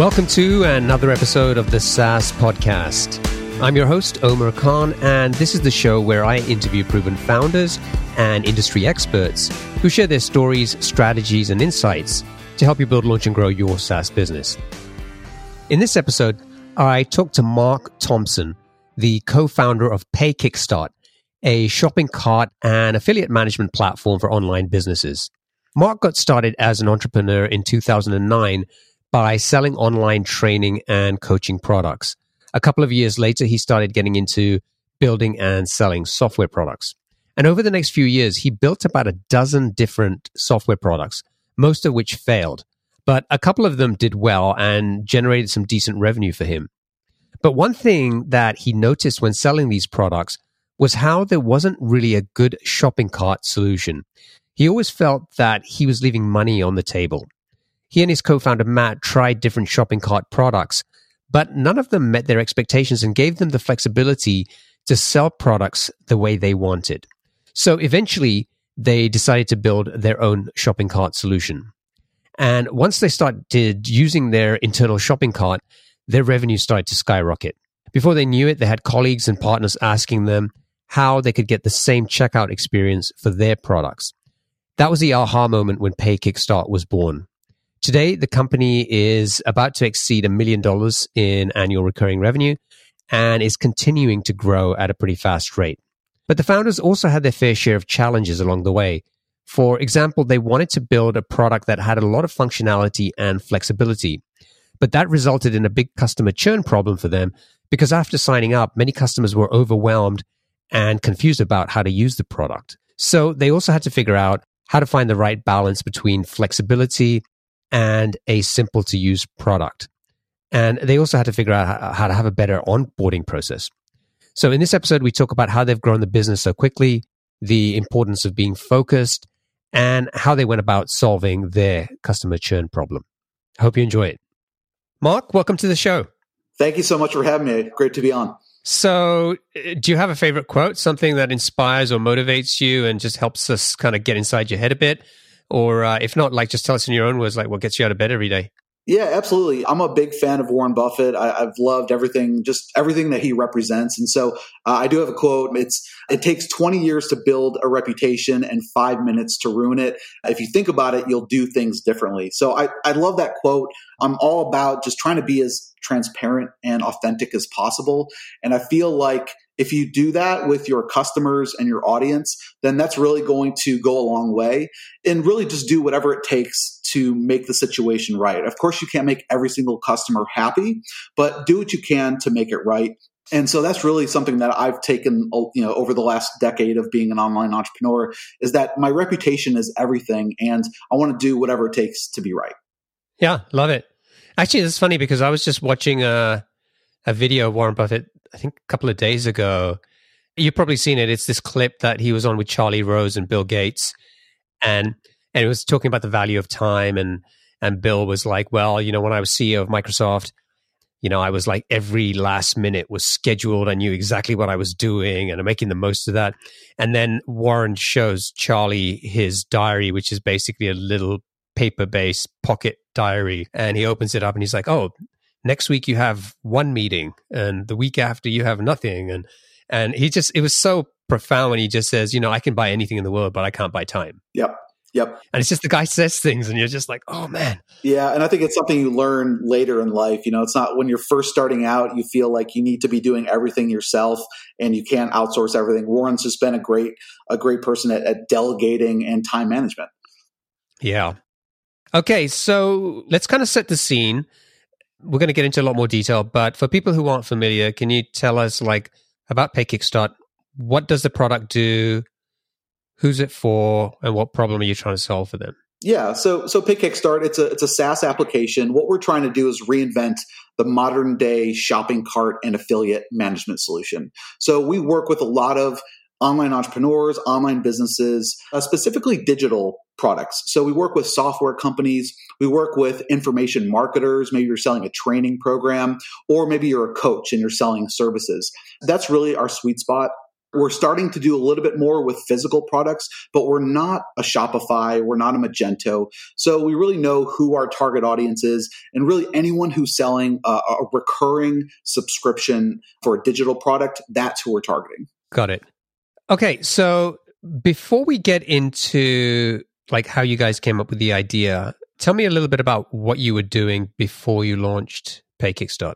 Welcome to another episode of the SaaS Podcast. I'm your host, Omar Khan, and this is the show where I interview proven founders and industry experts who share their stories, strategies, and insights to help you build, launch, and grow your SaaS business. In this episode, I talked to Mark Thompson, the co-founder of PayKickstart, a shopping cart and affiliate management platform for online businesses. Mark got started as an entrepreneur in 2009 by selling online training and coaching products. A couple of years later, he started getting into building and selling software products. And over the next few years, he built about a dozen different software products, most of which failed. But a couple of them did well and generated some decent revenue for him. But one thing that he noticed when selling these products was how there wasn't really a good shopping cart solution. He always felt that he was leaving money on the table. He and his co-founder, Matt, tried different shopping cart products, but none of them met their expectations and gave them the flexibility to sell products the way they wanted. So eventually, they decided to build their own shopping cart solution. And once they started using their internal shopping cart, their revenue started to skyrocket. Before they knew it, they had colleagues and partners asking them how they could get the same checkout experience for their products. That was the aha moment when PayKickstart was born. Today, the company is about to exceed $1 million in annual recurring revenue and is continuing to grow at a pretty fast rate. But the founders also had their fair share of challenges along the way. For example, they wanted to build a product that had a lot of functionality and flexibility, but that resulted in a big customer churn problem for them because after signing up, many customers were overwhelmed and confused about how to use the product. So they also had to figure out how to find the right balance between flexibility and a simple-to-use product. And they also had to figure out how to have a better onboarding process. So in this episode, we talk about how they've grown the business so quickly, the importance of being focused, and how they went about solving their customer churn problem. I hope you enjoy it. Mark, welcome to the show. Thank you so much for having me. Great to be on. So do you have a favorite quote, something that inspires or motivates you and just helps us kind of get inside your head a bit? Or if not, like just tell us in your own words, like what gets you out of bed every day? Yeah, absolutely. I'm a big fan of Warren Buffett. I've loved everything, just everything that he represents. And so I do have a quote. It takes 20 years to build a reputation and 5 minutes to ruin it. If you think about it, you'll do things differently. So I love that quote. I'm all about just trying to be as transparent and authentic as possible. And I feel like if you do that with your customers and your audience, then that's really going to go a long way and really just do whatever it takes to make the situation right. Of course, you can't make every single customer happy, but do what you can to make it right. And so that's really something that I've taken, over the last decade of being an online entrepreneur is that my reputation is everything and I want to do whatever it takes to be right. Yeah, love it. Actually, it's funny because I was just watching a video of Warren Buffett I think a couple of days ago. You've probably seen it. It's this clip that he was on with Charlie Rose and Bill Gates. And it was talking about the value of time. And Bill was like, well, when I was CEO of Microsoft, I was like every last minute was scheduled. I knew exactly what I was doing and I'm making the most of that. And then Warren shows Charlie his diary, which is basically a little paper-based pocket diary. And he opens it up and he's like, oh, next week you have one meeting and the week after you have nothing. And he just, it was so profound when he just says, I can buy anything in the world, but I can't buy time. Yep. And it's just the guy says things and you're just like, oh man. Yeah. And I think it's something you learn later in life. It's not when you're first starting out, you feel like you need to be doing everything yourself and you can't outsource everything. Warren's just been a great person at delegating and time management. Yeah. Okay. So let's kind of set the scene. We're going to get into a lot more detail, but for people who aren't familiar, can you tell us about PayKickstart? What does the product do? Who's it for? And what problem are you trying to solve for them? Yeah. So PayKickstart, it's a SaaS application. What we're trying to do is reinvent the modern day shopping cart and affiliate management solution. So we work with a lot of online entrepreneurs, online businesses, specifically digital products. So we work with software companies, we work with information marketers, maybe you're selling a training program, or maybe you're a coach and you're selling services. That's really our sweet spot. We're starting to do a little bit more with physical products, but we're not a Shopify. We're not a Magento. So we really know who our target audience is, and really anyone who's selling a recurring subscription for a digital product, that's who we're targeting. Got it. Okay. So before we get into like how you guys came up with the idea, tell me a little bit about what you were doing before you launched PayKickstart.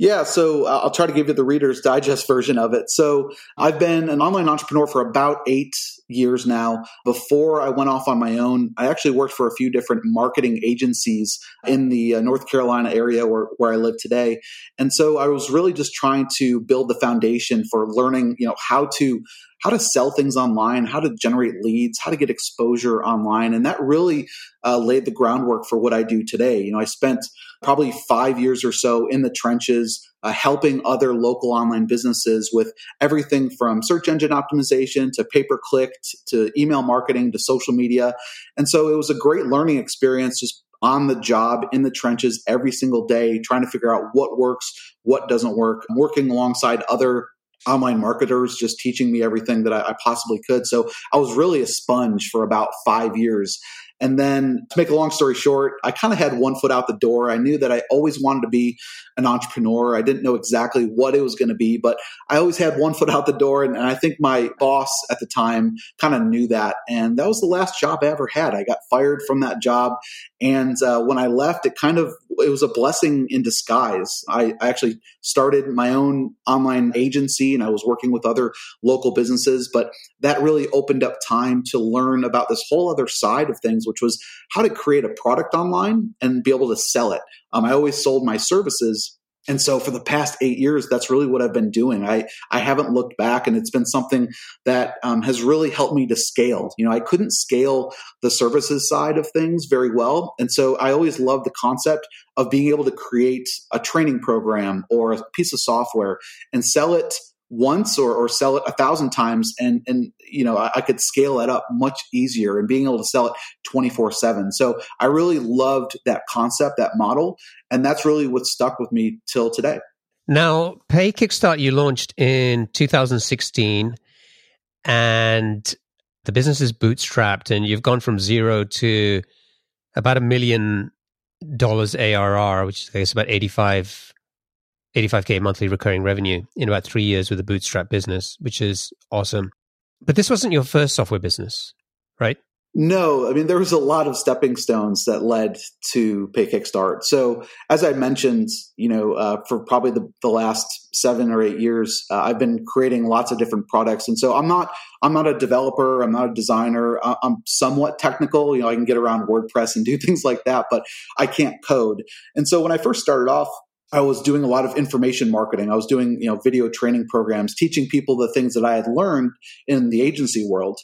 Yeah, so I'll try to give you the Reader's Digest version of it. So I've been an online entrepreneur for about 8 years now. Before I went off on my own, I actually worked for a few different marketing agencies in the North Carolina area where I live today. And so I was really just trying to build the foundation for learning, how to sell things online, how to generate leads, how to get exposure online. And that really laid the groundwork for what I do today. I spent probably 5 years or so in the trenches helping other local online businesses with everything from search engine optimization to pay-per-click to email marketing to social media. And so it was a great learning experience, just on the job, in the trenches every single day, trying to figure out what works, what doesn't work, working alongside other online marketers, just teaching me everything that I possibly could. So I was really a sponge for about 5 years. And then, to make a long story short, I kind of had one foot out the door. I knew that I always wanted to be an entrepreneur. I didn't know exactly what it was going to be, but I always had one foot out the door. And I think my boss at the time kind of knew that. And that was the last job I ever had. I got fired from that job. And when I left, it was a blessing in disguise. I actually started my own online agency, and I was working with other local businesses, but that really opened up time to learn about this whole other side of things, which was how to create a product online and be able to sell it. I always sold my services. And so for the past 8 years, that's really what I've been doing. I haven't looked back, and it's been something that has really helped me to scale. I couldn't scale the services side of things very well. And so I always loved the concept of being able to create a training program or a piece of software and sell it once or sell it 1,000 times. And I could scale that up much easier, and being able to sell it 24/7. So I really loved that concept, that model. And that's really what stuck with me till today. Now, PayKickstart, you launched in 2016, and the business is bootstrapped, and you've gone from zero to about $1 million ARR, which is, I guess, about 85K monthly recurring revenue in about 3 years with a bootstrap business, which is awesome. But this wasn't your first software business, right? No, there was a lot of stepping stones that led to PayKickstart. So as I mentioned, for probably the last 7 or 8 years, I've been creating lots of different products. And so I'm not a developer. I'm not a designer. I'm somewhat technical. I can get around WordPress and do things like that, but I can't code. And so when I first started off, I was doing a lot of information marketing. I was doing, video training programs, teaching people the things that I had learned in the agency world.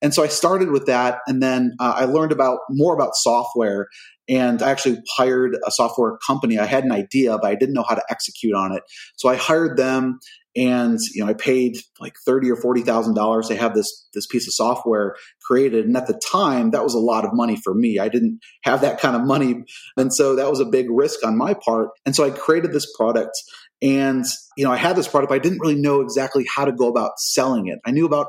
And so I started with that. And then I learned more about software. And I actually hired a software company. I had an idea, but I didn't know how to execute on it. So I hired them, and I paid like $30,000 or $40,000 to have this piece of software created. And at the time, that was a lot of money for me. I didn't have that kind of money. And so that was a big risk on my part. And so I created this product. And I had this product, but I didn't really know exactly how to go about selling it. I knew about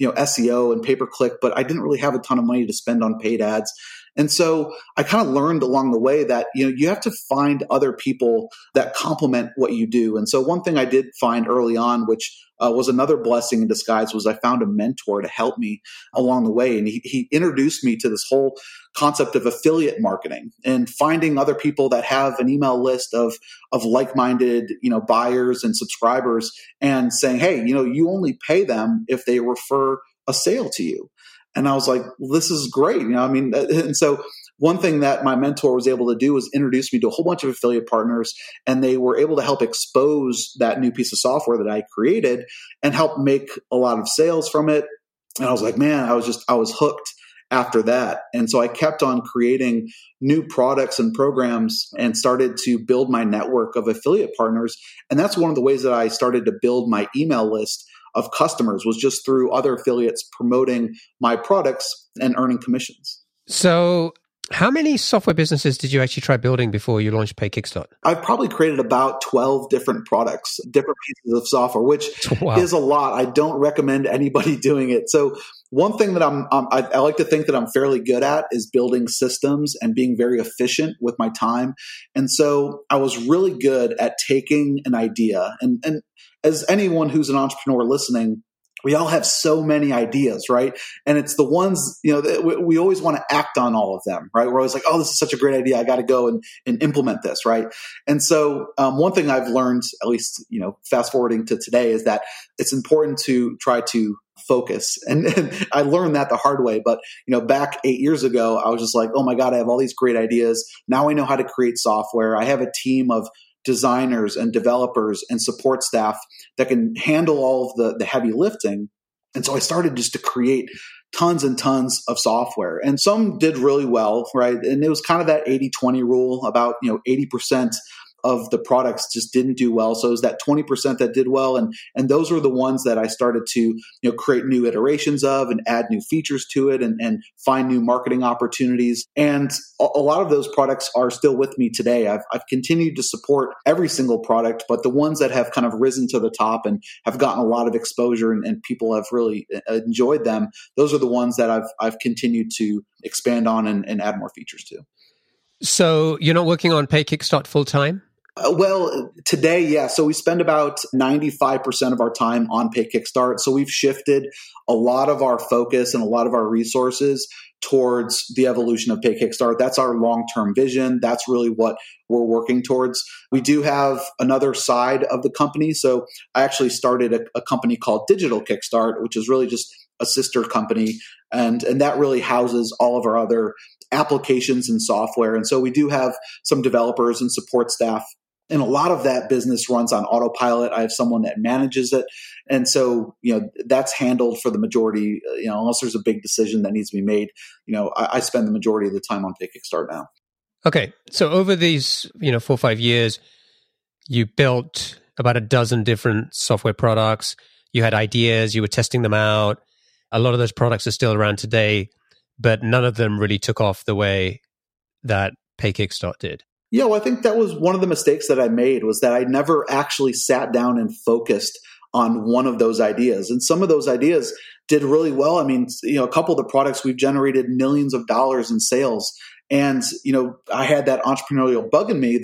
SEO and pay-per-click, but I didn't really have a ton of money to spend on paid ads. And so I kind of learned along the way that, you have to find other people that complement what you do. And so one thing I did find early on, which was another blessing in disguise, was I found a mentor to help me along the way. And he introduced me to this whole concept of affiliate marketing and finding other people that have an email list of like-minded, buyers and subscribers, and saying, hey, you only pay them if they refer a sale to you. And I was like, well, this is great. And so one thing that my mentor was able to do was introduce me to a whole bunch of affiliate partners, and they were able to help expose that new piece of software that I created and help make a lot of sales from it. And I was like, man, I was hooked after that. And so I kept on creating new products and programs and started to build my network of affiliate partners. And that's one of the ways that I started to build my email list of customers, was just through other affiliates promoting my products and earning commissions. So How many software businesses did you actually try building before you launched PayKickstart? I've probably created about 12 different products, different pieces of software, which is a lot. I don't recommend anybody doing it. So one thing that I like to think that I'm fairly good at is building systems and being very efficient with my time. And so I was really good at taking an idea. And as anyone who's an entrepreneur listening, we all have so many ideas, right? And it's the ones, you know, that we always want to act on all of them, right? We're always like, oh, this is such a great idea. I got to go and implement this, right? And so one thing I've learned, at least, you know, fast forwarding to today, is that it's important to try to focus. And I learned that the hard way. But, you know, back 8 years ago, I was just like, oh my God, I have all these great ideas. Now I know how to create software. I have a team of designers and developers and support staff that can handle all of the heavy lifting. And so I started just to create tons and tons of software. And some did really well, right? And it was kind of that 80-20 rule. About, you know, 80% of the products just didn't do well. So it was that 20% that did well. And those were the ones that I started to, you know, create new iterations of and add new features to it and find new marketing opportunities. And a lot of those products are still with me today. I've continued to support every single product, but the ones that have kind of risen to the top and have gotten a lot of exposure and people have really enjoyed them, those are the ones that I've continued to expand on and add more features to. So you're not working on PayKickstart full time? Well, today, yeah. So we spend about 95% of our time on PayKickstart. So we've shifted a lot of our focus and a lot of our resources towards the evolution of PayKickstart. That's our long-term vision. That's really what we're working towards. We do have another side of the company. So I actually started a company called Digital Kickstart, which is really just a sister company. And that really houses all of our other applications and software. And so we do have some developers and support staff. And a lot of that business runs on autopilot. I have someone that manages it. And so, you know, that's handled for the majority, you know, unless there's a big decision that needs to be made. You know, I spend the majority of the time on PayKickstart now. Okay. So over these, you know, 4 or 5 years, you built about a dozen different software products. You had ideas, you were testing them out. A lot of those products are still around today, but none of them really took off the way that PayKickstart did. Yeah, well, I think that was one of the mistakes that I made, was that I never actually sat down and focused on one of those ideas. And some of those ideas did really well. I mean, you know, a couple of the products we've generated millions of dollars in sales. And, you know, I had that entrepreneurial bug in me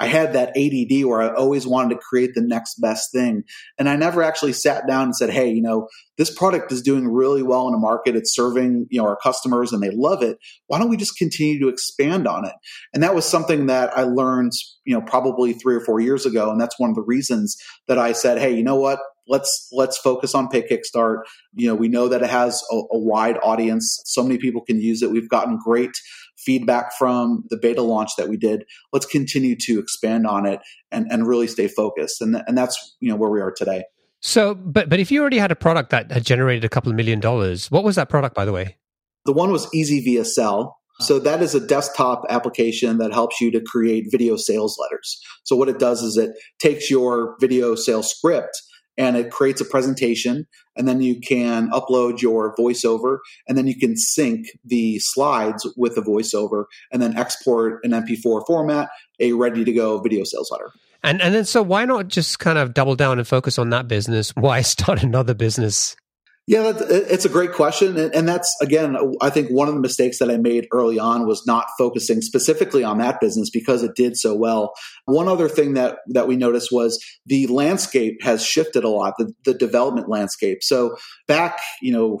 I had that ADD where I always wanted to create the next best thing. And I never actually sat down and said, hey, you know, this product is doing really well in the market. It's serving, you know, our customers and they love it. Why don't we just continue to expand on it? And that was something that I learned, you know, probably 3 or 4 years ago. And that's one of the reasons that I said, hey, you know what? Let's focus on PayKickstart. You know, we know that it has a wide audience. So many people can use it. We've gotten great feedback from the beta launch that we did. Let's continue to expand on it and really stay focused. And that's, you know, where we are today. So, but if you already had a product that had generated a couple of $1 million, what was that product, by the way? The one was EasyVSL. So that is a desktop application that helps you to create video sales letters. So what it does is it takes your video sales script and it creates a presentation, and then you can upload your voiceover, and then you can sync the slides with the voiceover, and then export an MP4 format, a ready-to-go video sales letter. And then, so why not just kind of double down and focus on that business? Why start another business? Yeah, it's a great question. And that's, again, I think one of the mistakes that I made early on was not focusing specifically on that business because it did so well. One other thing that we noticed was the landscape has shifted a lot, the development landscape. So back, you know,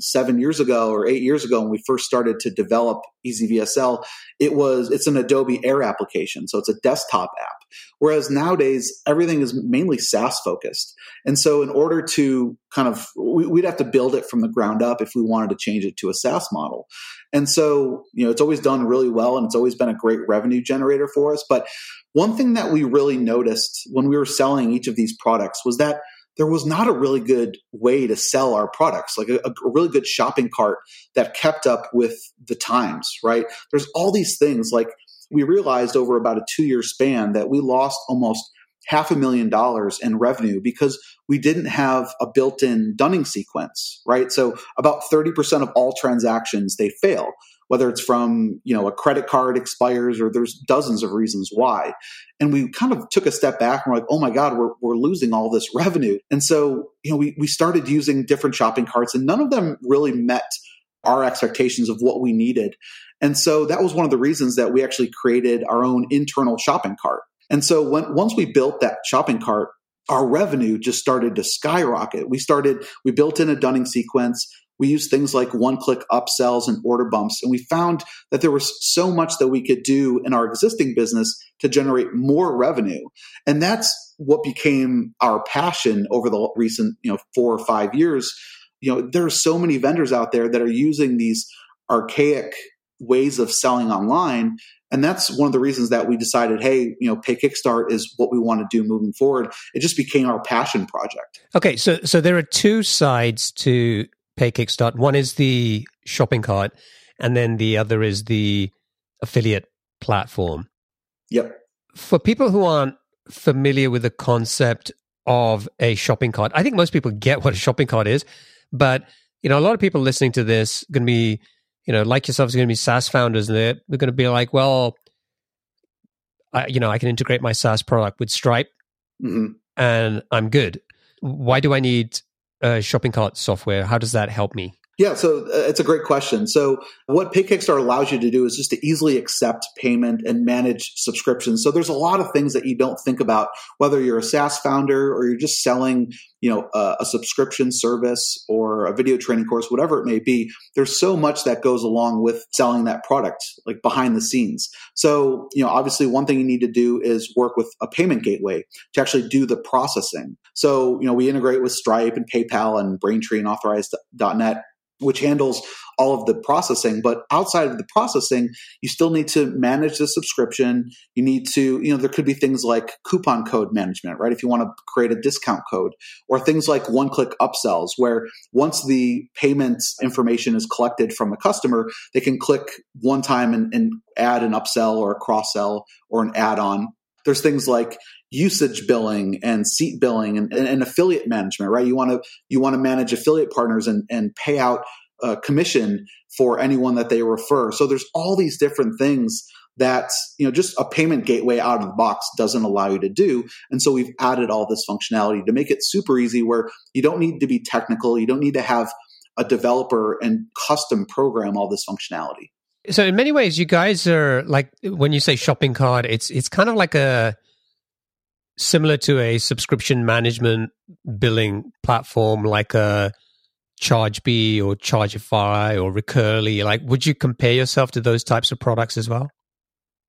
7 years ago or 8 years ago, when we first started to develop EasyVSL, it's an Adobe Air application. So it's a desktop app. Whereas nowadays, everything is mainly SaaS focused. And so in order to kind of, we'd have to build it from the ground up if we wanted to change it to a SaaS model. And so, you know, it's always done really well and it's always been a great revenue generator for us. But one thing that we really noticed when we were selling each of these products was that there was not a really good way to sell our products, like a really good shopping cart that kept up with the times, right? There's all these things like we realized over about a 2-year span that we lost almost $500,000 in revenue because we didn't have a built-in Dunning sequence, right? So about 30% of all transactions, they fail, whether it's from, you know, a credit card expires or there's dozens of reasons why. And we kind of took a step back and we're like, oh my God, we're losing all this revenue. And so, you know, we started using different shopping carts and none of them really met our expectations of what we needed. And so that was one of the reasons that we actually created our own internal shopping cart. And so once we built that shopping cart, our revenue just started to skyrocket. We built in a Dunning sequence. We used things like one-click upsells and order bumps. And we found that there was so much that we could do in our existing business to generate more revenue. And that's what became our passion over the recent, 4 or 5 years. You know, there are so many vendors out there that are using these archaic ways of selling online. And that's one of the reasons that we decided, hey, PayKickstart is what we want to do moving forward. It just became our passion project. Okay. So there are two sides to PayKickstart. One is the shopping cart, and then the other is the affiliate platform. Yep. For people who aren't familiar with the concept of a shopping cart, I think most people get what a shopping cart is, but a lot of people listening to this are going to be, like yourselves, are going to be SaaS founders, and they're going to be like, well, I can integrate my SaaS product with Stripe, mm-hmm. and I'm good. Why do I need shopping cart software? How does that help me? Yeah, so it's a great question. So what PayKickstart allows you to do is just to easily accept payment and manage subscriptions. So there's a lot of things that you don't think about, whether you're a SaaS founder or you're just selling, a subscription service or a video training course, whatever it may be. There's so much that goes along with selling that product, like behind the scenes. So, obviously one thing you need to do is work with a payment gateway to actually do the processing. So, we integrate with Stripe and PayPal and Braintree and Authorize.net, which handles all of the processing. But outside of the processing, you still need to manage the subscription. You need to, there could be things like coupon code management, right? If you want to create a discount code, or things like one-click upsells, where once the payments information is collected from a customer, they can click one time and add an upsell or a cross-sell or an add-on. There's things like usage billing and seat billing and affiliate management, right? You want to manage affiliate partners and pay out commission for anyone that they refer. So there's all these different things that just a payment gateway out of the box doesn't allow you to do. And so we've added all this functionality to make it super easy, where you don't need to be technical. You don't need to have a developer and custom program all this functionality. So in many ways, you guys are like, when you say shopping cart, it's kind of like similar to a subscription management billing platform like a Chargebee or Chargeify or Recurly. Like, would you compare yourself to those types of products as well?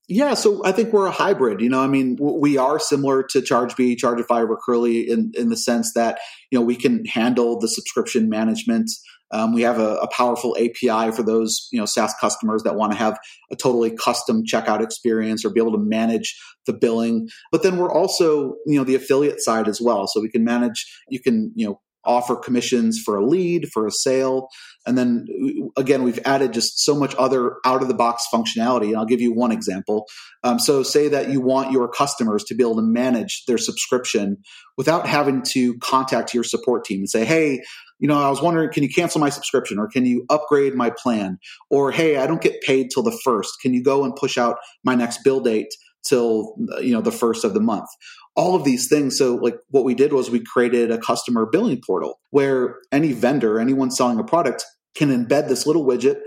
Yeah, so I think we're a hybrid. We are similar to Chargebee, Chargeify, Recurly in the sense that, we can handle the subscription management. We have a powerful API for those, SaaS customers that want to have a totally custom checkout experience or be able to manage the billing. But then we're also, the affiliate side as well. So we can offer commissions for a lead, for a sale. And then again, we've added just so much other out-of-the-box functionality. And I'll give you one example. So say that you want your customers to be able to manage their subscription without having to contact your support team and say, hey, I was wondering, can you cancel my subscription, or can you upgrade my plan? Or, hey, I don't get paid till the 1st. Can you go and push out my next bill date till, the 1st of the month? All of these things. So like what we did was we created a customer billing portal where any vendor, anyone selling a product, can embed this little widget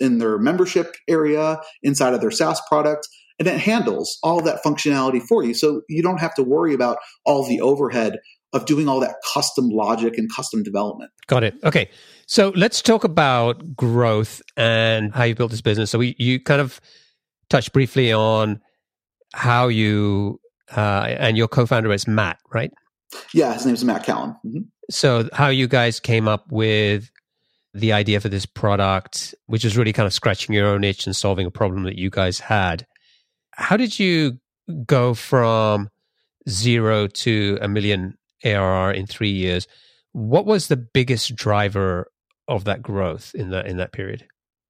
in their membership area inside of their SaaS product. And it handles all that functionality for you. So you don't have to worry about all the overhead of doing all that custom logic and custom development. Got it. Okay. So let's talk about growth and how you built this business. So you kind of touched briefly on how you and your co-founder is Matt, right? Yeah, his name's Matt Callum. Mm-hmm. So how you guys came up with the idea for this product, which is really kind of scratching your own itch and solving a problem that you guys had. How did you go from 0 to $1 million ARR in 3 years? What was the biggest driver of that growth in that period?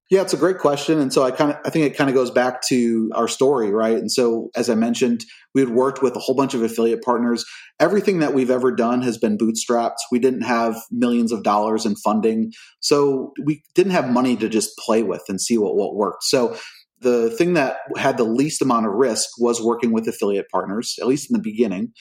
Yeah, it's a great question. And so I think it goes back to our story, right? And so, as I mentioned, we had worked with a whole bunch of affiliate partners. Everything that we've ever done has been bootstrapped. We didn't have millions of dollars in funding. So we didn't have money to just play with and see what worked. So the thing that had the least amount of risk was working with affiliate partners, at least in the beginning,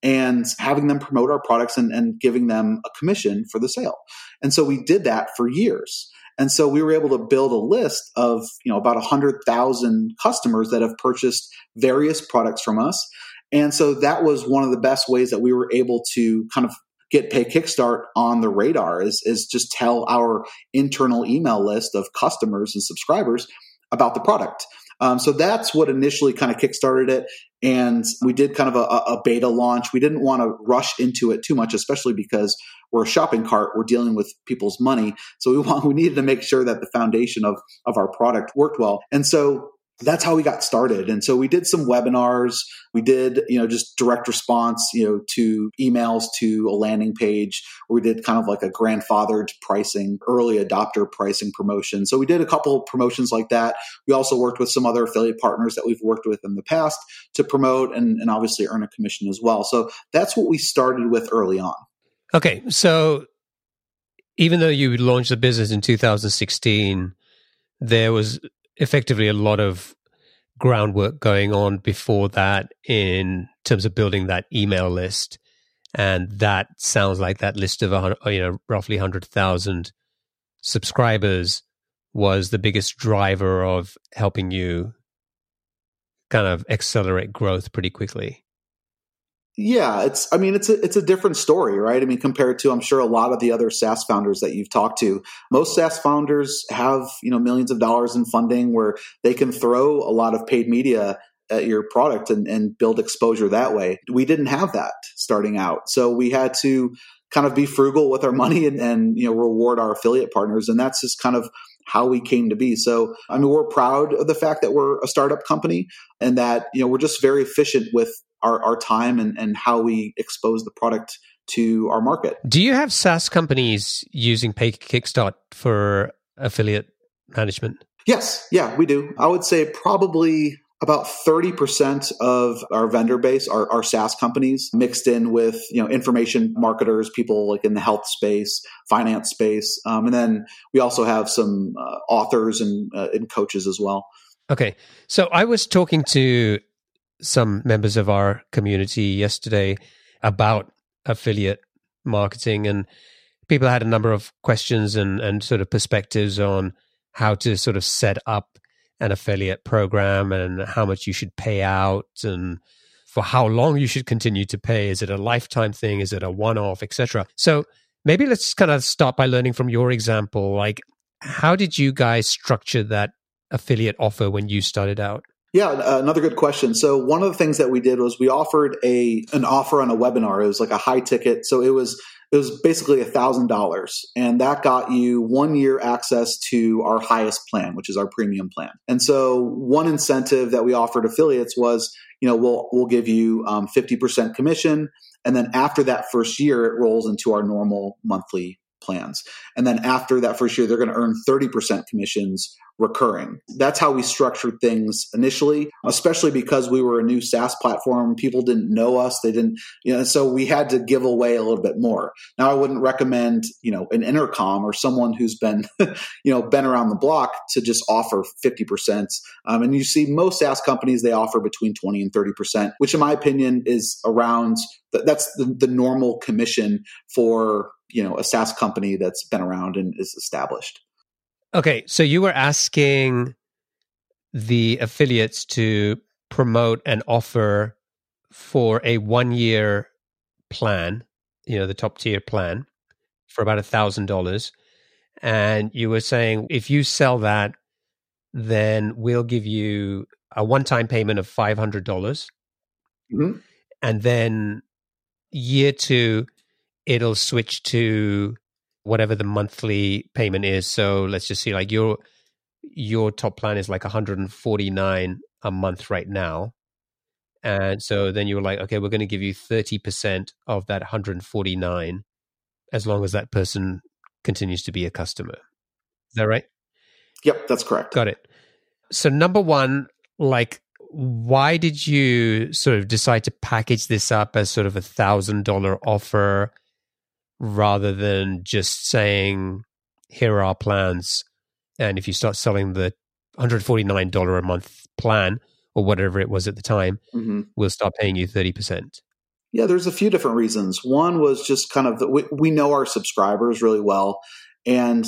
and having them promote our products and giving them a commission for the sale. And so we did that for years. And so we were able to build a list of, about 100,000 customers that have purchased various products from us. And so that was one of the best ways that we were able to kind of get PayKickstart on the radar is just tell our internal email list of customers and subscribers about the product. So that's what initially kind of kickstarted it. And we did kind of a beta launch. We didn't want to rush into it too much, especially because we're a shopping cart. We're dealing with people's money. So we needed to make sure that the foundation of our product worked well. And so that's how we got started. And so we did some webinars. We did, just direct response, to emails, to a landing page. We did kind of like a grandfathered pricing, early adopter pricing promotion. So we did a couple of promotions like that. We also worked with some other affiliate partners that we've worked with in the past to promote and obviously earn a commission as well. So that's what we started with early on. Okay. So even though you launched the business in 2016, there was effectively a lot of groundwork going on before that in terms of building that email list. And that sounds like that list of roughly 100,000 subscribers was the biggest driver of helping you kind of accelerate growth pretty quickly. Yeah, it's a different story, right? I mean, compared to, I'm sure, a lot of the other SaaS founders that you've talked to. Most SaaS founders have, millions of dollars in funding where they can throw a lot of paid media at your product and build exposure that way. We didn't have that starting out. So we had to kind of be frugal with our money and reward our affiliate partners. And that's just kind of how we came to be. So, we're proud of the fact that we're a startup company and that, we're just very efficient with our time and how we expose the product to our market. Do you have SaaS companies using PayKickstart for affiliate management? Yes. Yeah, we do. I would say probably about 30% of our vendor base are SaaS companies mixed in with, information marketers, people like in the health space, finance space. And then we also have some authors and coaches as well. Okay. So I was talking to some members of our community yesterday about affiliate marketing, and people had a number of questions and sort of perspectives on how to sort of set up an affiliate program and how much you should pay out and for how long you should continue to pay. Is it a lifetime thing? Is it a one-off, etc.? So maybe let's kind of start by learning from your example. Like, how did you guys structure that affiliate offer when you started out? Yeah, another good question. So one of the things that we did was we offered an offer on a webinar. It was like a high ticket. So it was basically $1,000. And that got you 1 year access to our highest plan, which is our premium plan. And so one incentive that we offered affiliates was, we'll give you 50% commission. And then after that first year, it rolls into our normal monthly plans. And then after that first year, they're going to earn 30% commissions recurring. That's how we structured things initially, especially because we were a new SaaS platform. People didn't know us. They didn't, so we had to give away a little bit more. Now, I wouldn't recommend, an intercom or someone who's been, been around the block to just offer 50%. And you see most SaaS companies, they offer between 20 and 30%, which in my opinion is around, that's the normal commission for, a SaaS company that's been around and is established. Okay, so you were asking the affiliates to promote an offer for a 1 year plan, the top tier plan, for about $1,000. And you were saying, if you sell that, then we'll give you a one-time payment of $500. Mm-hmm. And then year two, it'll switch to whatever the monthly payment is. So let's just see, like your top plan is like $149 a month right now. And so then you were like, okay, we're going to give you 30% of that $149 as long as that person continues to be a customer. Is that right? Yep, that's correct. Got it. So number one, like, why did you sort of decide to package this up as sort of a $1,000 offer rather than just saying, here are our plans? And if you start selling the $149 a month plan or whatever it was at the time, we'll start paying you 30%. Yeah, there's a few different reasons. One was just kind of that we know our subscribers really well. And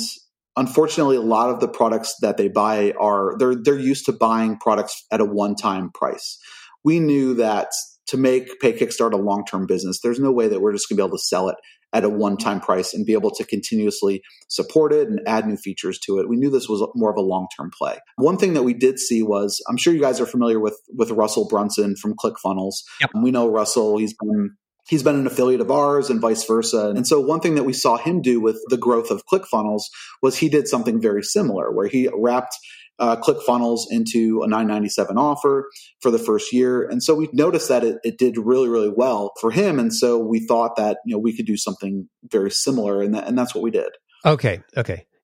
unfortunately, a lot of the products that they buy are they're used to buying products at a one-time price. We knew that to make PayKickstart a long-term business, there's no way that we're just going to be able to sell it at a one-time price and be able to continuously support it and add new features to it. We knew this was more of a long-term play. One thing that we did see was, I'm sure you guys are familiar with Russell Brunson from ClickFunnels. Yep. We know Russell, he's been an affiliate of ours and vice versa. And so one thing that we saw him do with the growth of ClickFunnels was he did something very similar where he wrapped ClickFunnels into a $9.97 offer for the first year. And so we noticed that it did really, really well for him. And so we thought that, we could do something very similar, and that's what we did. Okay.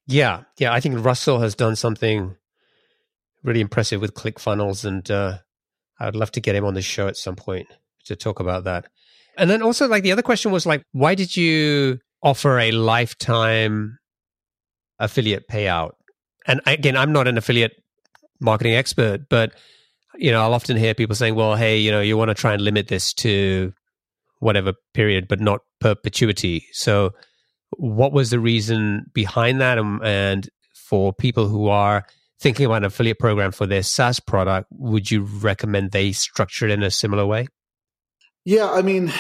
Yeah. I think Russell has done something really impressive with ClickFunnels, and I would love to get him on the show at some point to talk about that. And then also, like, the other question was, like, why did you offer a lifetime affiliate payout? And again, I'm not an affiliate marketing expert, but, I'll often hear people saying, well, hey, you want to try and limit this to whatever period, but not perpetuity. So what was the reason behind that? And for people who are thinking about an affiliate program for their SaaS product, would you recommend they structure it in a similar way? Yeah, I mean,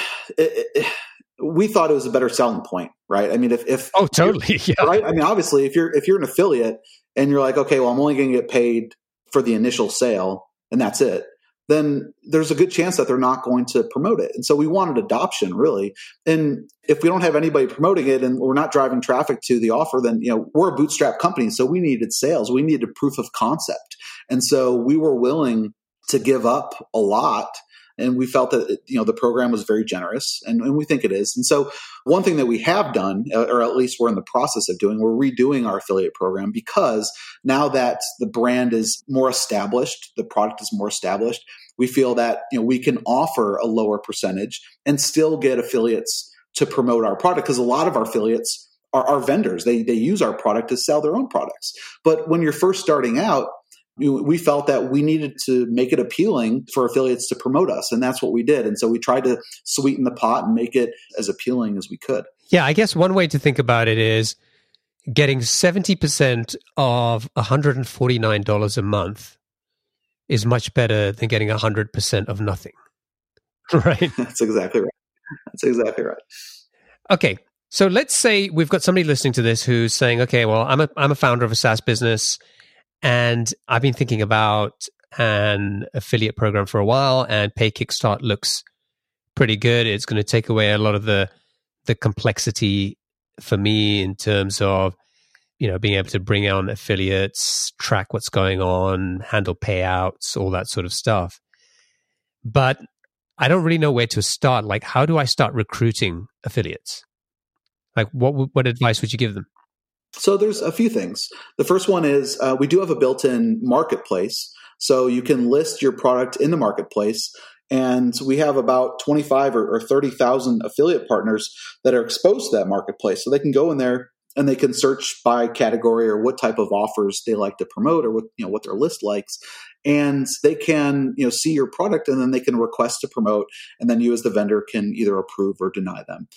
we thought it was a better selling point, right? I mean, if oh, totally, yeah, right. I mean, obviously, if you're an affiliate and you're like, okay, well, I'm only going to get paid for the initial sale, and that's it, then there's a good chance that they're not going to promote it. And so we wanted adoption, really. And if we don't have anybody promoting it and we're not driving traffic to the offer, then we're a bootstrap company, so we needed sales, we needed proof of concept, and so we were willing to give up a lot. And we felt that, the program was very generous, and we think it is. And so one thing that we have done, or at least we're in the process of doing, we're redoing our affiliate program, because now that the brand is more established, the product is more established, we feel that, we can offer a lower percentage and still get affiliates to promote our product, because a lot of our affiliates are our vendors. They use our product to sell their own products. But when you're first starting out, we felt that we needed to make it appealing for affiliates to promote us. And that's what we did. And so we tried to sweeten the pot and make it as appealing as we could. Yeah, I guess one way to think about it is getting 70% of $149 a month is much better than getting 100% of nothing, right? That's exactly right. Okay. So let's say we've got somebody listening to this who's saying, okay, well, I'm a founder of a SaaS business, and I've been thinking about an affiliate program for a while, and PayKickstart looks pretty good. It's going to take away a lot of the complexity for me in terms of, being able to bring on affiliates, track what's going on, handle payouts, all that sort of stuff. But I don't really know where to start. Like, how do I start recruiting affiliates? Like, what advice would you give them? So there's a few things. The first one is we do have a built-in marketplace. So you can list your product in the marketplace. And we have about 25 or 30,000 affiliate partners that are exposed to that marketplace. So they can go in there and they can search by category or what type of offers they like to promote, or what their list likes. And they can see your product, and then they can request to promote. And then you as the vendor can either approve or deny them.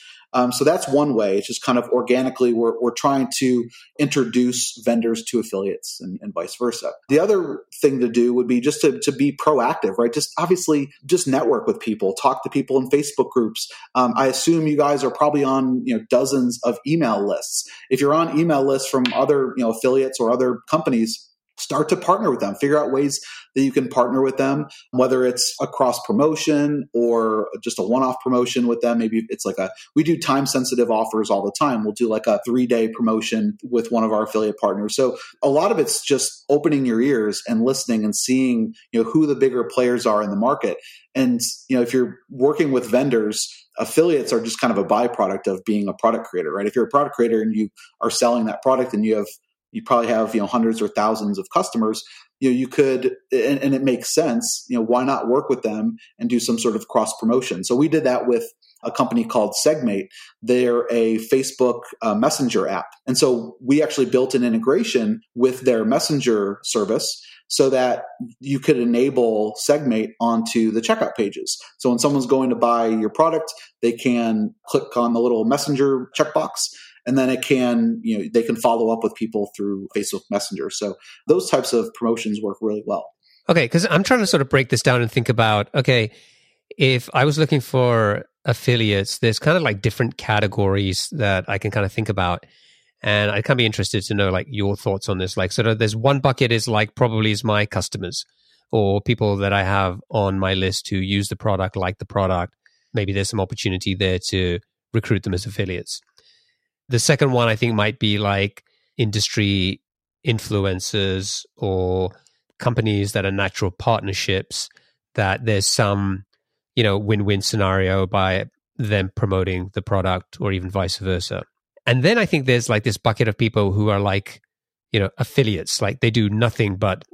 So that's one way. It's just kind of organically we're trying to introduce vendors to affiliates and vice versa. The other thing to do would be just to be proactive, right? Just obviously just network with people, talk to people in Facebook groups. I assume you guys are probably on dozens of email lists. If you're on email lists from other affiliates or other companies, start to partner with them. Figure out ways that you can partner with them, whether it's a cross promotion or just a one-off promotion with them. Maybe it's we do time-sensitive offers all the time. We'll do like a 3-day promotion with one of our affiliate partners. So a lot of it's just opening your ears and listening and seeing, who the bigger players are in the market. And, if you're working with vendors, affiliates are just kind of a byproduct of being a product creator, right? If you're a product creator and you are selling that product and you have you probably have, hundreds or thousands of customers, you could, and it makes sense, why not work with them and do some sort of cross promotion? So we did that with a company called Segmate. They're a Facebook Messenger app. And so we actually built an integration with their Messenger service so that you could enable Segmate onto the checkout pages. So when someone's going to buy your product, they can click on the little Messenger checkbox, and then it can, they can follow up with people through Facebook Messenger. So those types of promotions work really well. Okay, because I'm trying to sort of break this down and think about, okay, if I was looking for affiliates, there's kind of like different categories that I can kind of think about. And I'd kind of be interested to know like your thoughts on this. Like, sort of there's one bucket is like probably is my customers or people that I have on my list who use the product, like the product. Maybe there's some opportunity there to recruit them as affiliates. The second one I think might be like industry influencers or companies that are natural partnerships that there's some, win-win scenario by them promoting the product or even vice versa. And then I think there's like this bucket of people who are like, affiliates, like they do nothing but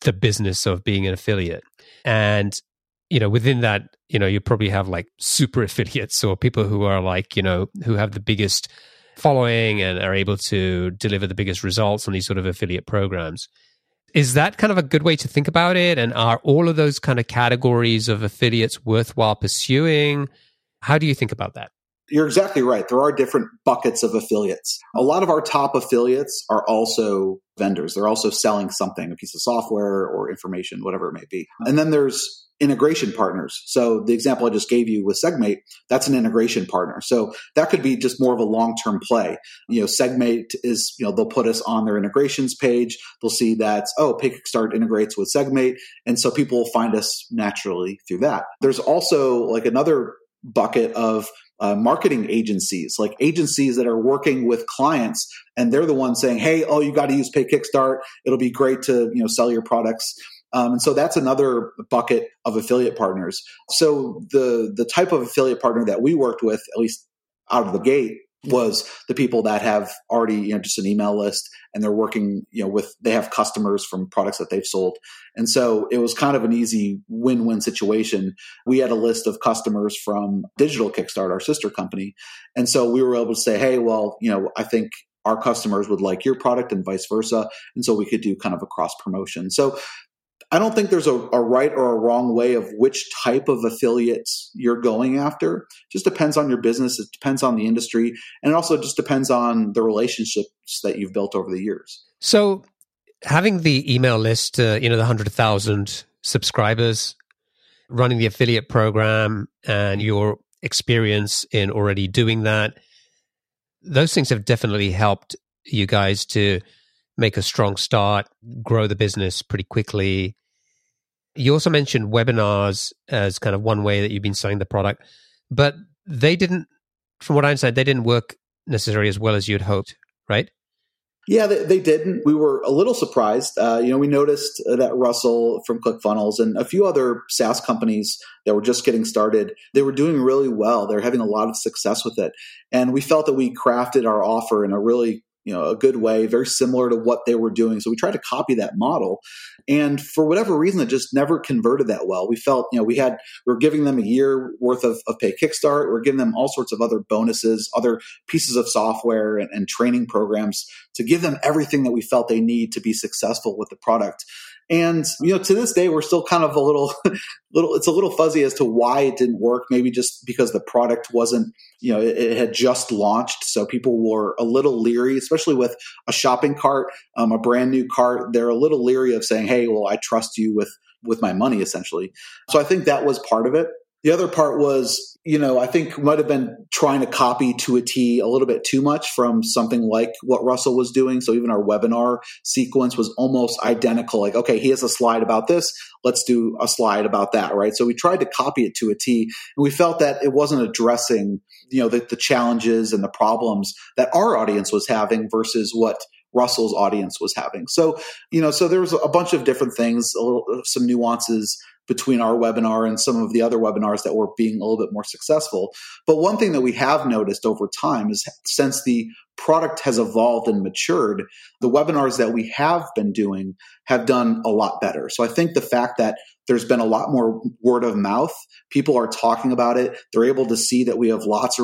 the business of being an affiliate. And, within that, you probably have like super affiliates or people who are like, who have the biggest following and are able to deliver the biggest results on these sort of affiliate programs. Is that kind of a good way to think about it? And are all of those kind of categories of affiliates worthwhile pursuing? How do you think about that? You're exactly right. There are different buckets of affiliates. A lot of our top affiliates are also vendors. They're also selling something, a piece of software or information, whatever it may be. And then there's integration partners. So the example I just gave you with Segmate, that's an integration partner. So that could be just more of a long-term play. Segmate is, they'll put us on their integrations page. They'll see that, PayKickstart integrates with Segmate. And so people will find us naturally through that. There's also like another bucket of marketing agencies, like agencies that are working with clients, and they're the ones saying, "Hey, you got to use PayKickstart. It'll be great to sell your products." And so that's another bucket of affiliate partners. So the type of affiliate partner that we worked with, at least out of the gate, was the people that have already just an email list, and they're working they have customers from products that they've sold. And so it was kind of an easy win-win situation. We had a list of customers from Digital Kickstart, our sister company, and so we were able to say, "Hey, well, I think our customers would like your product and vice versa," and so we could do kind of a cross promotion. So I don't think there's a right or a wrong way of which type of affiliates you're going after. It just depends on your business. It depends on the industry. And it also just depends on the relationships that you've built over the years. So having the email list, the 100,000 subscribers, running the affiliate program and your experience in already doing that, those things have definitely helped you guys to make a strong start, grow the business pretty quickly. You also mentioned webinars as kind of one way that you've been selling the product, but they didn't, from what I understand, they didn't work necessarily as well as you'd hoped, right? Yeah, they didn't. We were a little surprised. We noticed that Russell from ClickFunnels and a few other SaaS companies that were just getting started, they were doing really well. They're having a lot of success with it. And we felt that we crafted our offer in a really a good way, very similar to what they were doing. So we tried to copy that model. And for whatever reason, it just never converted that well. We felt, we were giving them a year worth of PayKickstart. We're giving them all sorts of other bonuses, other pieces of software and training programs to give them everything that we felt they need to be successful with the product. And, to this day, we're still kind of a little, it's a little fuzzy as to why it didn't work. Maybe just because the product wasn't, it had just launched. So people were a little leery, especially with a shopping cart, a brand new cart. They're a little leery of saying, "Hey, well, I trust you with my money," essentially. So I think that was part of it. The other part was, I think might have been trying to copy to a T a little bit too much from something like what Russell was doing. So even our webinar sequence was almost identical. Like, okay, he has a slide about this. Let's do a slide about that, right? So we tried to copy it to a T, and we felt that it wasn't addressing, the challenges and the problems that our audience was having versus what Russell's audience was having. So, so there was a bunch of different things, some nuances between our webinar and some of the other webinars that were being a little bit more successful. But one thing that we have noticed over time is since the product has evolved and matured, the webinars that we have been doing have done a lot better. So I think the fact that there's been a lot more word of mouth, people are talking about it, they're able to see that we have lots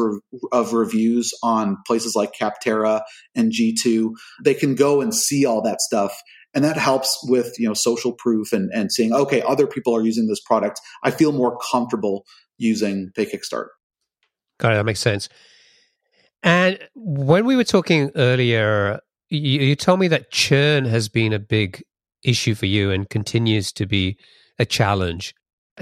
of reviews on places like Capterra and G2. They can go and see all that stuff. And that helps with, you know, social proof and seeing, okay, other people are using this product. I feel more comfortable using PayKickstart. Got it. That makes sense. And when we were talking earlier, you told me that churn has been a big issue for you and continues to be a challenge.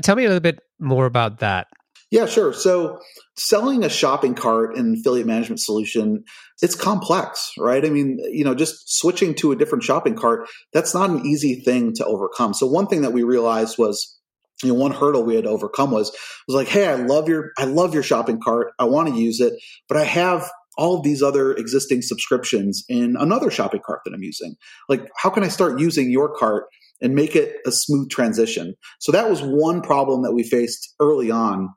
Tell me a little bit more about that. Yeah, sure. So selling a shopping cart and affiliate management solution, it's complex, right? I mean, you know, just switching to a different shopping cart, that's not an easy thing to overcome. So one thing that we realized was, you know, one hurdle we had to overcome was like, hey, I love your shopping cart. I want to use it, but I have all of these other existing subscriptions in another shopping cart that I'm using. Like, how can I start using your cart and make it a smooth transition? So that was one problem that we faced early on.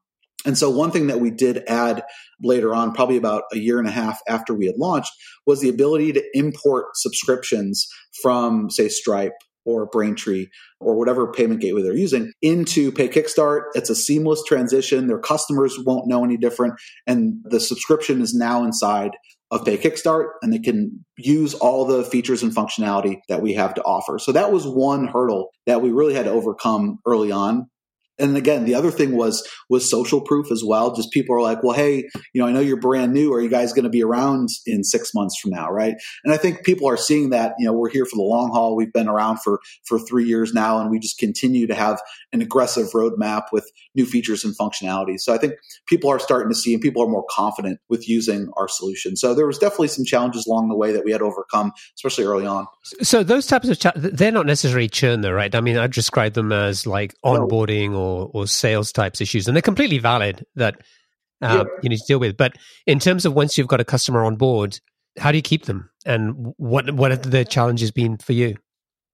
And so one thing that we did add later on, probably about a year and a half after we had launched, was the ability to import subscriptions from, say, Stripe or Braintree or whatever payment gateway they're using into PayKickstart. It's a seamless transition. Their customers won't know any different. And the subscription is now inside of PayKickstart, and they can use all the features and functionality that we have to offer. So that was one hurdle that we really had to overcome early on. And again, the other thing was social proof as well. Just people are like, well, hey, you know, I know you're brand new. Are you guys going to be around in 6 months from now? Right. And I think people are seeing that, you know, we're here for the long haul. We've been around for 3 years now, and we just continue to have an aggressive roadmap with new features and functionality. So I think people are starting to see, and people are more confident with using our solution. So there was definitely some challenges along the way that we had to overcome, especially early on. So those types of they're not necessarily churn though, right? I mean, I describe them as like onboarding or sales types issues, and they're completely valid that you need to deal with. But in terms of once you've got a customer on board, how do you keep them? And what have the challenges been for you?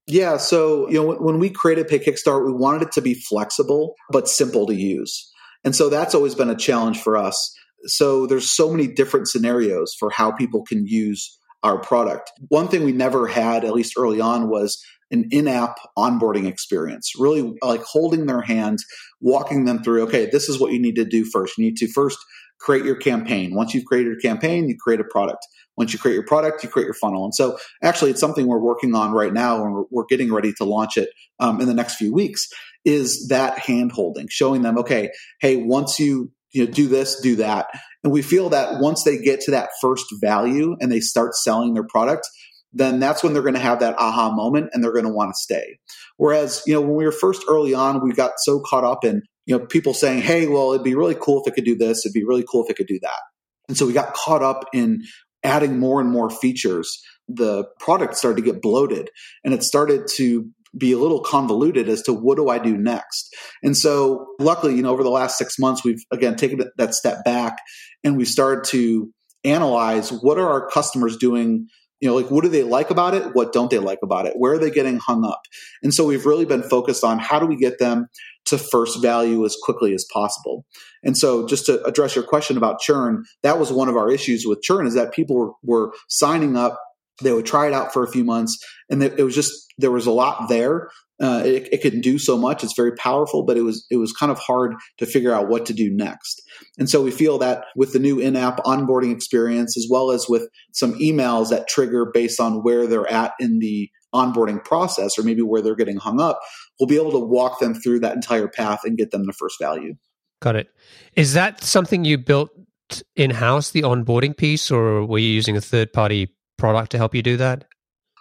Yeah, so you know, when we created PayKickstart, we wanted it to be flexible but simple to use. And so that's always been a challenge for us. So there's so many different scenarios for how people can use our product. One thing we never had, at least early on, was an in-app onboarding experience, really like holding their hands, walking them through, okay, this is what you need to do first. You need to first create your campaign. Once you've created your campaign, you create a product. Once you create your product, you create your funnel. And so actually it's something we're working on right now, and we're getting ready to launch it in the next few weeks, is that hand-holding, showing them, okay, hey, once you know, do this, do that. And we feel that once they get to that first value and they start selling their product, then that's when they're going to have that aha moment and they're going to want to stay. Whereas, you know, when we were first early on, we got so caught up in, you know, people saying, hey, well, it'd be really cool if it could do this. It'd be really cool if it could do that. And so we got caught up in adding more and more features. The product started to get bloated, and it started to be a little convoluted as to what do I do next. And so luckily, you know, over the last 6 months, we've again taken that step back, and we started to analyze what are our customers doing. You know, like, what do they like about it? What don't they like about it? Where are they getting hung up? And so we've really been focused on how do we get them to first value as quickly as possible. And so just to address your question about churn, that was one of our issues with churn, is that people were signing up, they would try it out for a few months, and it was just, there was a lot there. It can do so much. It's very powerful, but it was kind of hard to figure out what to do next. And so we feel that with the new in-app onboarding experience, as well as with some emails that trigger based on where they're at in the onboarding process, or maybe where they're getting hung up, we'll be able to walk them through that entire path and get them the first value. Got it. Is that something you built in-house, the onboarding piece, or were you using a third-party product to help you do that?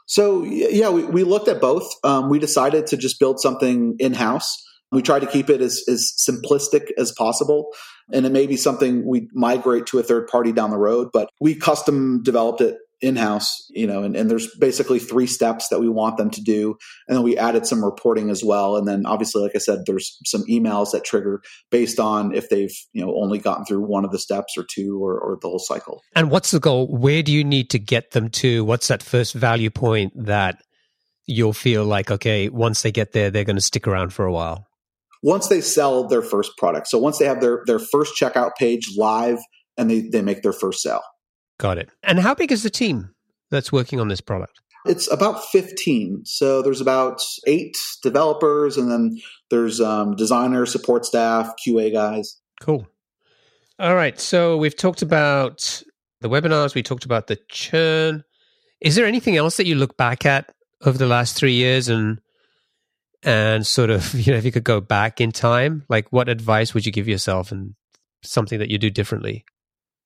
So yeah, we looked at both. We decided to just build something in-house. We tried to keep it as simplistic as possible. And it may be something we migrate to a third party down the road, but we custom developed it in-house, you know, and there's basically 3 steps that we want them to do. And then we added some reporting as well. And then obviously, like I said, there's some emails that trigger based on if they've, you know, only gotten through one of the steps or two or the whole cycle. And what's the goal? Where do you need to get them to? What's that first value point that you'll feel like, okay, once they get there, they're going to stick around for a while? Once they sell their first product. So once they have their first checkout page live and they make their first sale. Got it. And how big is the team that's working on this product? It's about 15. So there's about 8 developers, and then there's designers, support staff, QA guys. Cool. All right. So we've talked about the webinars. We talked about the churn. Is there anything else that you look back at over the last 3 years and sort of, you know, if you could go back in time, like what advice would you give yourself and something that you do differently?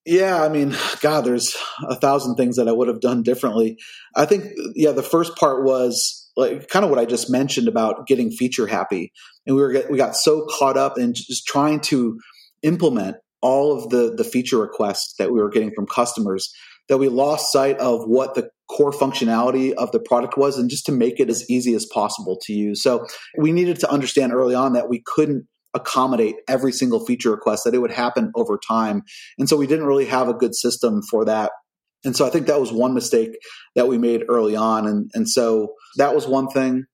Yeah, I mean, God, there's 1,000 things that I would have done differently. I think, yeah, the first part was like kind of what I just mentioned about getting feature happy. And we got so caught up in just trying to implement all of the feature requests that we were getting from customers that we lost sight of what the core functionality of the product was, and just to make it as easy as possible to use. So we needed to understand early on that we couldn't accommodate every single feature request, that it would happen over time. And so we didn't really have a good system for that. And so I think that was one mistake that we made early on. And so that was one thing.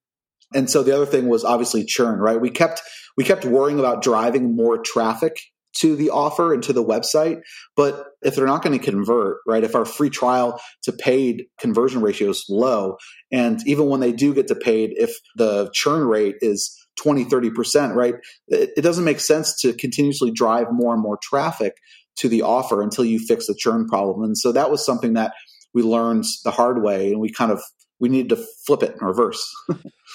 And so the other thing was obviously churn, right? We kept worrying about driving more traffic to the offer and to the website. But if they're not going to convert, right, if our free trial to paid conversion ratio is low, and even when they do get to paid, if the churn rate is 20, 30%, right, it doesn't make sense to continuously drive more and more traffic to the offer until you fix the churn problem. And so that was something that we learned the hard way, and we needed to flip it in reverse.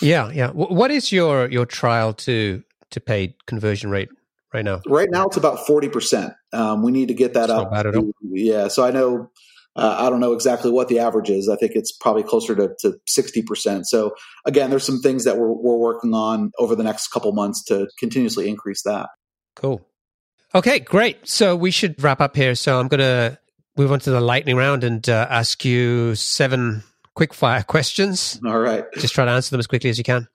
Yeah. What is your trial to paid conversion rate? Right now, it's about 40%. We need to get that up. Not bad at all. Yeah. So I know, I don't know exactly what the average is. I think it's probably closer to 60%. So again, there's some things that we're working on over the next couple months to continuously increase that. Cool. Okay, great. So we should wrap up here. So I'm going to move on to the lightning round and ask you 7 quick fire questions. All right. Just try to answer them as quickly as you can.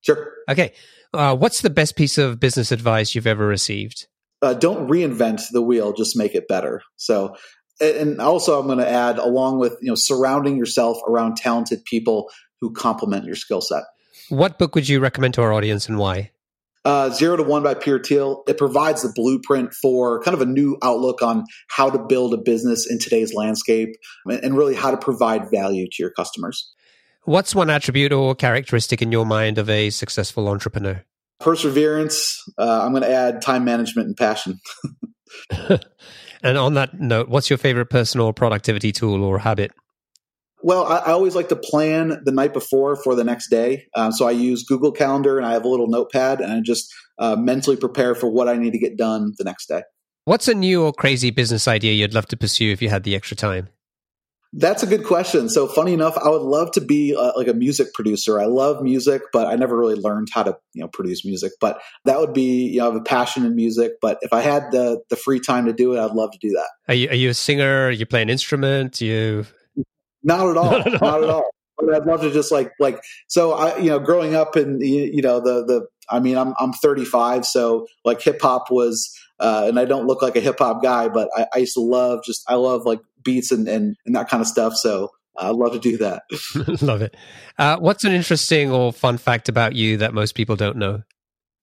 Sure. Okay. What's the best piece of business advice you've ever received? Don't reinvent the wheel, just make it better. So, and also I'm going to add, along with, you know, surrounding yourself around talented people who complement your skill set. What book would you recommend to our audience and why? Zero to One by Peter Thiel. It provides the blueprint for kind of a new outlook on how to build a business in today's landscape and really how to provide value to your customers. What's one attribute or characteristic in your mind of a successful entrepreneur? Perseverance. I'm going to add time management and passion. And on that note, what's your favorite personal productivity tool or habit? Well, I always like to plan the night before for the next day. So I use Google Calendar, and I have a little notepad, and I just mentally prepare for what I need to get done the next day. What's a new or crazy business idea you'd love to pursue if you had the extra time? That's a good question. So funny enough, I would love to be like a music producer. I love music, but I never really learned how to, you know, produce music. But that would be, you know, I have a passion in music. But if I had the free time to do it, I'd love to do that. Are you a singer? You play an instrument? You? Not at all. But I'd love to just like. So I, you know, growing up and you know the I mean, I'm 35, so like hip hop was. And I don't look like a hip hop guy, but I used to love like beats and that kind of stuff. So I love to do that. Love it. What's an interesting or fun fact about you that most people don't know?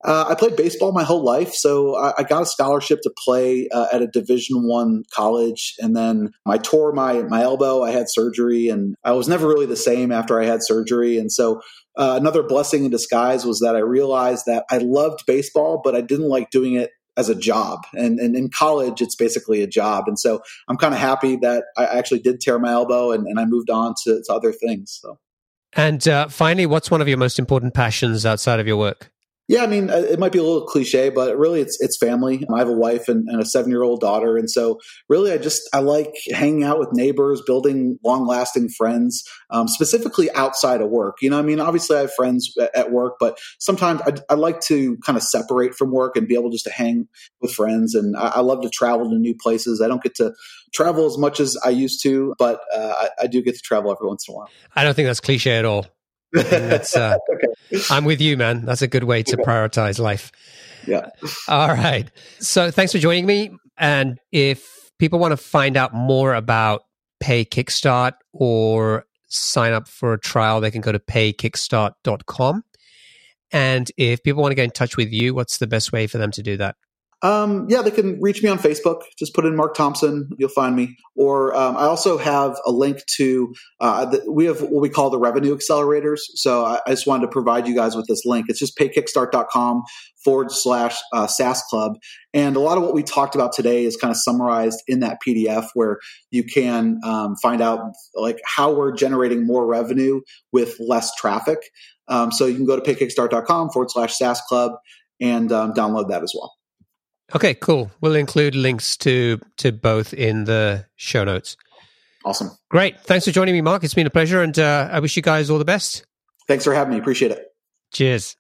I played baseball my whole life. So I got a scholarship to play at a Division I college. And then I tore my elbow. I had surgery, and I was never really the same after I had surgery. And so another blessing in disguise was that I realized that I loved baseball, but I didn't like doing it as a job. And in college, it's basically a job. And so I'm kind of happy that I actually did tear my elbow and I moved on to other things. So. And finally, what's one of your most important passions outside of your work? Yeah, I mean, it might be a little cliche, but really it's family. I have a wife and a 7-year-old daughter. And so really, I like hanging out with neighbors, building long-lasting friends, specifically outside of work. You know, I mean, obviously I have friends at work, but sometimes I like to kind of separate from work and be able just to hang with friends. And I love to travel to new places. I don't get to travel as much as I used to, but I do get to travel every once in a while. I don't think that's cliche at all. That's, okay. I'm with you, man. That's a good way to prioritize life. Yeah. All right. So thanks for joining me. And if people want to find out more about PayKickstart or sign up for a trial, they can go to paykickstart.com. And if people want to get in touch with you, what's the best way for them to do that? Yeah, they can reach me on Facebook. Just put in Mark Thompson. You'll find me. Or I also have a link to, we have what we call the revenue accelerators. So I just wanted to provide you guys with this link. It's just paykickstart.com/SaaS Club. And a lot of what we talked about today is kind of summarized in that PDF, where you can find out like how we're generating more revenue with less traffic. So you can go to paykickstart.com/SaaS Club and download that as well. Okay, cool. We'll include links to both in the show notes. Awesome. Great. Thanks for joining me, Mark. It's been a pleasure, and I wish you guys all the best. Thanks for having me. Appreciate it. Cheers.